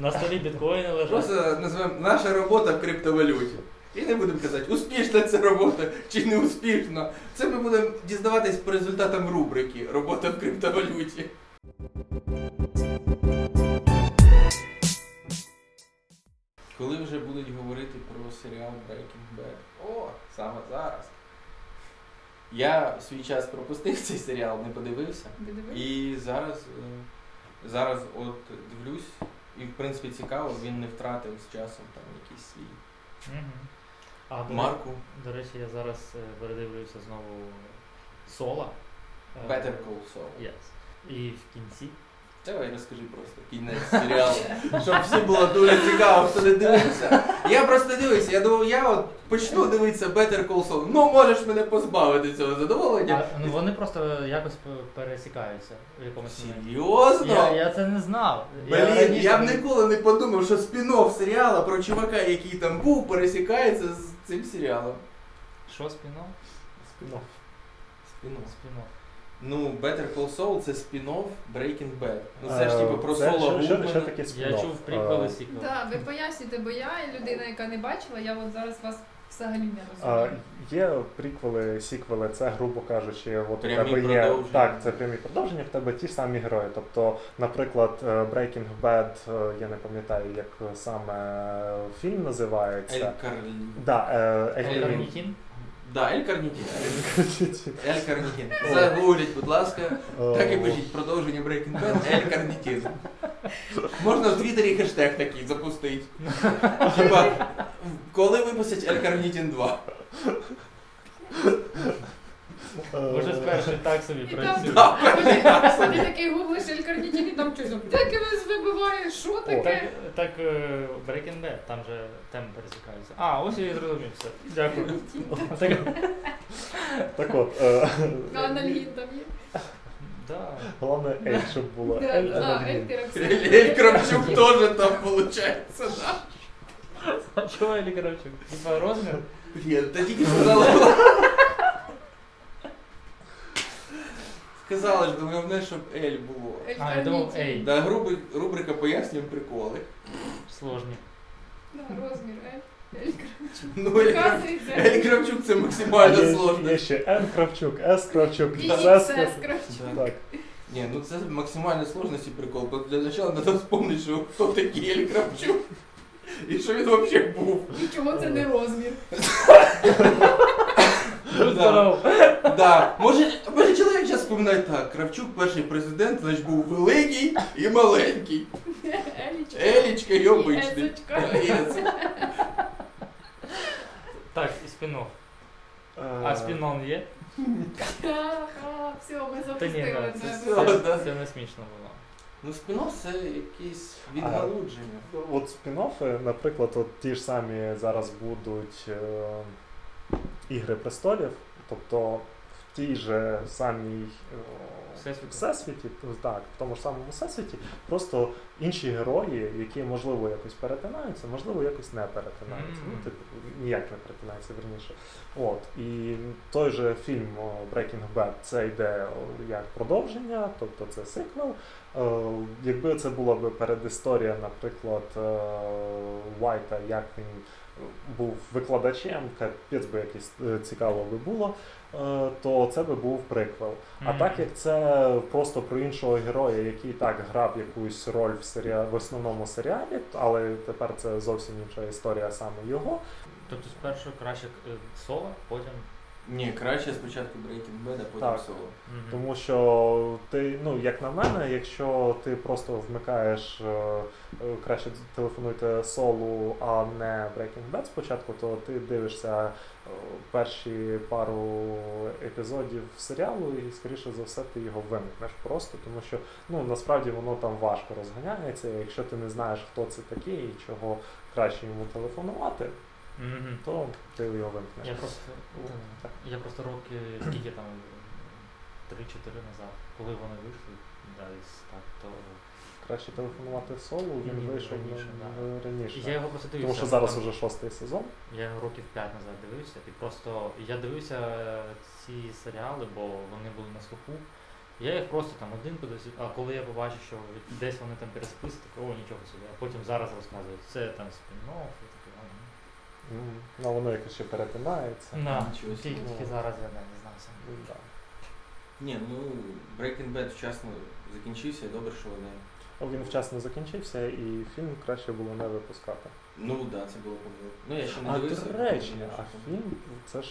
На столі біткоїни лежать. Просто називаємо наша робота в криптовалюті. І не будемо казати, успішна ця робота чи не успішна. Це ми будемо дізнаватись по результатам рубрики «Робота в криптовалюті». Коли вже будуть говорити про серіал Breaking Bad? О, саме зараз. Я свій час пропустив цей серіал, не подивився. І зараз от дивлюсь, і в принципі цікаво, він не втратив з часом там якийсь свій. Марку. До речі, я зараз передивлюся знову Сола. Better Call Saul. Yes. І в кінці. Давай розкажи просто кінець серіалу, щоб всі було дуже цікаво, хто не дивився. Я просто дивився, я думав, я от почну дивитися Better Call Saul. Ну можеш мене позбавити цього задоволення. А, вони просто якось пересікаються в якомусь моменті. Серйозно? Я це не знав. Блін, я б ніколи не подумав, що спін-офф серіала про чувака, який там був, пересікається з цим серіалом. Що спін-офф? Спін-офф. Ну, Better Call Saul – це спін-офф Breaking Bad. Ну, це ж типу про Соло Гудмана. Що таке спін-офф? Я чув приквели сіквел. Так, ви пояснюєте, бо я людина, яка не бачила, я от зараз вас взагалі не розумію. Є приквели, сіквели, це, грубо кажучи, от прямі у тебе є... Так, це прямі продовження, в тебе ті самі герої. Тобто, наприклад, Breaking Bad, я не пам'ятаю, як саме фільм називається. Ель Карнітин. Да, Ель Карнітин. Загугліть, будь ласка. Так і пишіть продовження Breaking Bad Ель Карнітин. Можна в Твіттері хештег такий запустити. Хіба, коли випустять Ель Карнітин 2? Може, спершу так собі працює. Ти такий гуглиш Ель Карнітін і там щось. Так і вас вибиває, що таке? Так, Breaking Bad, там же теми пересікаються. А, ось я і зрозумів все. Дякую. Так от. Анальгін там є? Да. Головне, Ель, щоб було. Ель Кравчук теж там, виходить, так? А чого Ель Кравчук? Типа розмір? Ні, та тільки сказала. Сказали ж, головне, щоб Ель було. Я думав, Ей. Да, рубрика «Пояснюємо приколи». Сложні. Да, розмір Ель Кравчук. Ель Кравчук – це максимально сложно. Є ще Н Кравчук, С Кравчук, С Кравчук. Ні, ну це максимально сложності прикол. Для начала треба вспомнити, що хто такий Ель Кравчук. І що він взагалі був. І чого це не розмір. Да. Кравчук, перший президент, значить, був великий і маленький. Елічка і обичний. Так, і спін-офф. А спін-он є? Все, ми запустили. Це не смішно було. Ну, спін-офф – це якісь відгалудження. От спін-оффи, наприклад, от ті ж самі зараз будуть «Ігри престолів», тобто в тій же самій всесвіті, так, в тому ж самому всесвіті, просто інші герої, які, можливо, якось перетинаються, можливо, якось не перетинаються, ну, типу, ніяк не перетинаються, верніше. От, і той же фільм Breaking Bad, це йде як продовження, тобто це сиквел. Якби це була б передісторія, наприклад, Уайта, як він був викладачем, капець би якесь цікаво би було, то це би був приквел. А так як це просто про іншого героя, який так грав якусь роль в основному серіалі, але тепер це зовсім інша історія саме його. Тобто спершу краще Соло, потім... Ні, краще спочатку Breaking Bad, а потім Соло. Тому що ти, ну, як на мене, якщо ти просто вмикаєш краще телефонуйте Солу, а не Breaking Bad спочатку, то ти дивишся перші пару епізодів серіалу і, скоріше за все, ти його вимкнеш просто, тому що, ну, насправді воно там важко розганяється, якщо ти не знаєш, хто це такий і чого краще йому телефонувати, то ти його вимкнеш. Я просто роки, скільки там, 3-4 назад, коли вони вийшли, так, то... Краще телефонувати Солу, він вийшов раніше. Я його просто дивився. Тому що зараз уже 6-й сезон. Я його років 5 назад дивився. І просто я дивився ці серіали, бо вони були на слуху. Я їх просто там один подивився, а коли я побачив, що десь вони там пересписують, так, о, нічого собі. А потім зараз розказують, це там спін-офф і таке. Ну, воно якось ще перетинається. Тільки зараз я не знався. Ні, ну, Breaking Bad вчасно закінчився, і добре, що вони... Він вчасно закінчився, і фільм краще було не випускати. Ну так, да, це було помилка. Ну, я ще не дивився. А, до речі, а фільм, це ж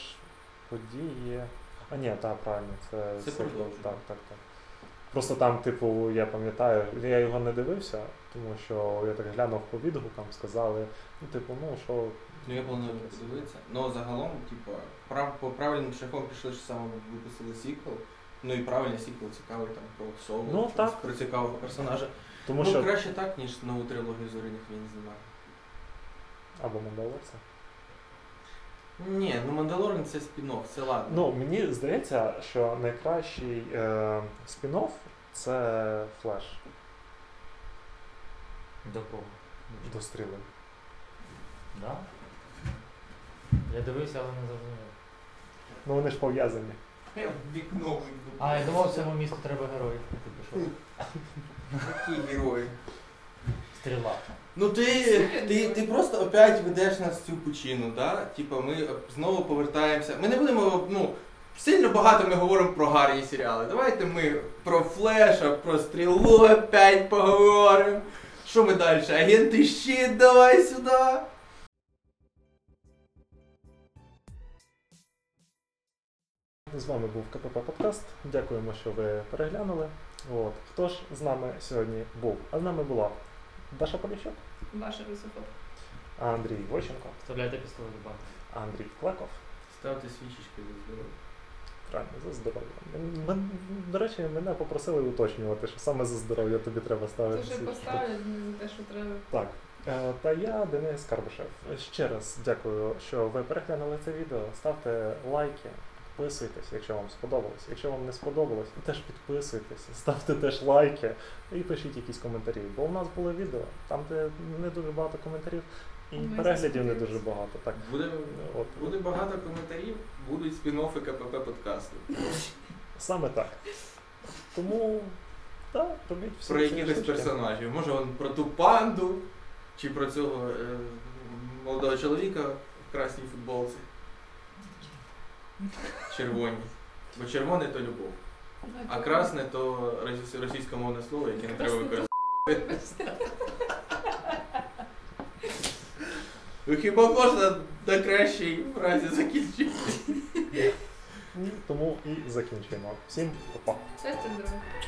події... А ні, так, правильно, це продовження. Так. Просто там, типу, я пам'ятаю, я його не дивився, тому що я так глянув по відгукам, сказали, ну, типу, ну, що... Ну, я планую подивитися. Ну, загалом, типу, по правильним шляхом пішли, що саме випустили сіквел. Ну і правильно, сіквел цікавий там про Солу, ну, про цікавого персонажа. Тому що... краще так, ніж нову трилогію «Зоряних війни» знімати. Або «Мандалорця». Ні, ну «Мандалорин» це спін-офф, це ладно. Ну, мені здається, що найкращий спін-офф це «Флеш». До кого? До «Стріли». Да? Я дивився, але не зрозумів. Ну вони ж пов'язані. Я в вікно вийду. А, я думав, в цьому місту треба героїв. Які герої? Стріла. Ну ти просто опять ведеш нас в цю пучину, да? Типа ми знову повертаємося. Ми не будемо, ну, сильно багато ми говоримо про гарні серіали. Давайте ми про Флеша, про Стрілу опять поговоримо. Що ми далі? Агенти щит, давай сюди! З вами був КПП-подкаст. Дякуємо, що ви переглянули. От. Хто ж з нами сьогодні був? А з нами була Даша Поліщук, Ваша Високов, Андрій Войченко. Вставляйте пістолет в банк. Андрій Клеков. Ставте свічечки за здоров'я. Правильно, за здоров'я. До речі, мене попросили уточнювати, що саме за здоров'я тобі треба ставити свічки. Це вже поставлять за те, що треба. Так. Та я, Денис Карбишев. Ще раз дякую, що ви переглянули це відео. Ставте лайки. Підписуйтесь, якщо вам сподобалось. Якщо вам не сподобалось, теж підписуйтесь, ставте теж лайки і пишіть якісь коментарі. Бо у нас було відео, там де не дуже багато коментарів і переглядів не дуже багато. Так. Буде багато коментарів, будуть спін-оффи КПП-подкасту. Саме так. Тому, так, да, робіть все. Про якихось персонажів. Може, він про ту панду, чи про цього молодого чоловіка в красній футболці. Червоні. Бо червоне то любов. А красне то російськомовне слово, яке не треба використовувати. Хіба можна на кращій фразі закінчити? тому і закінчуємо. Всім па-па. Щастя, здоров'я.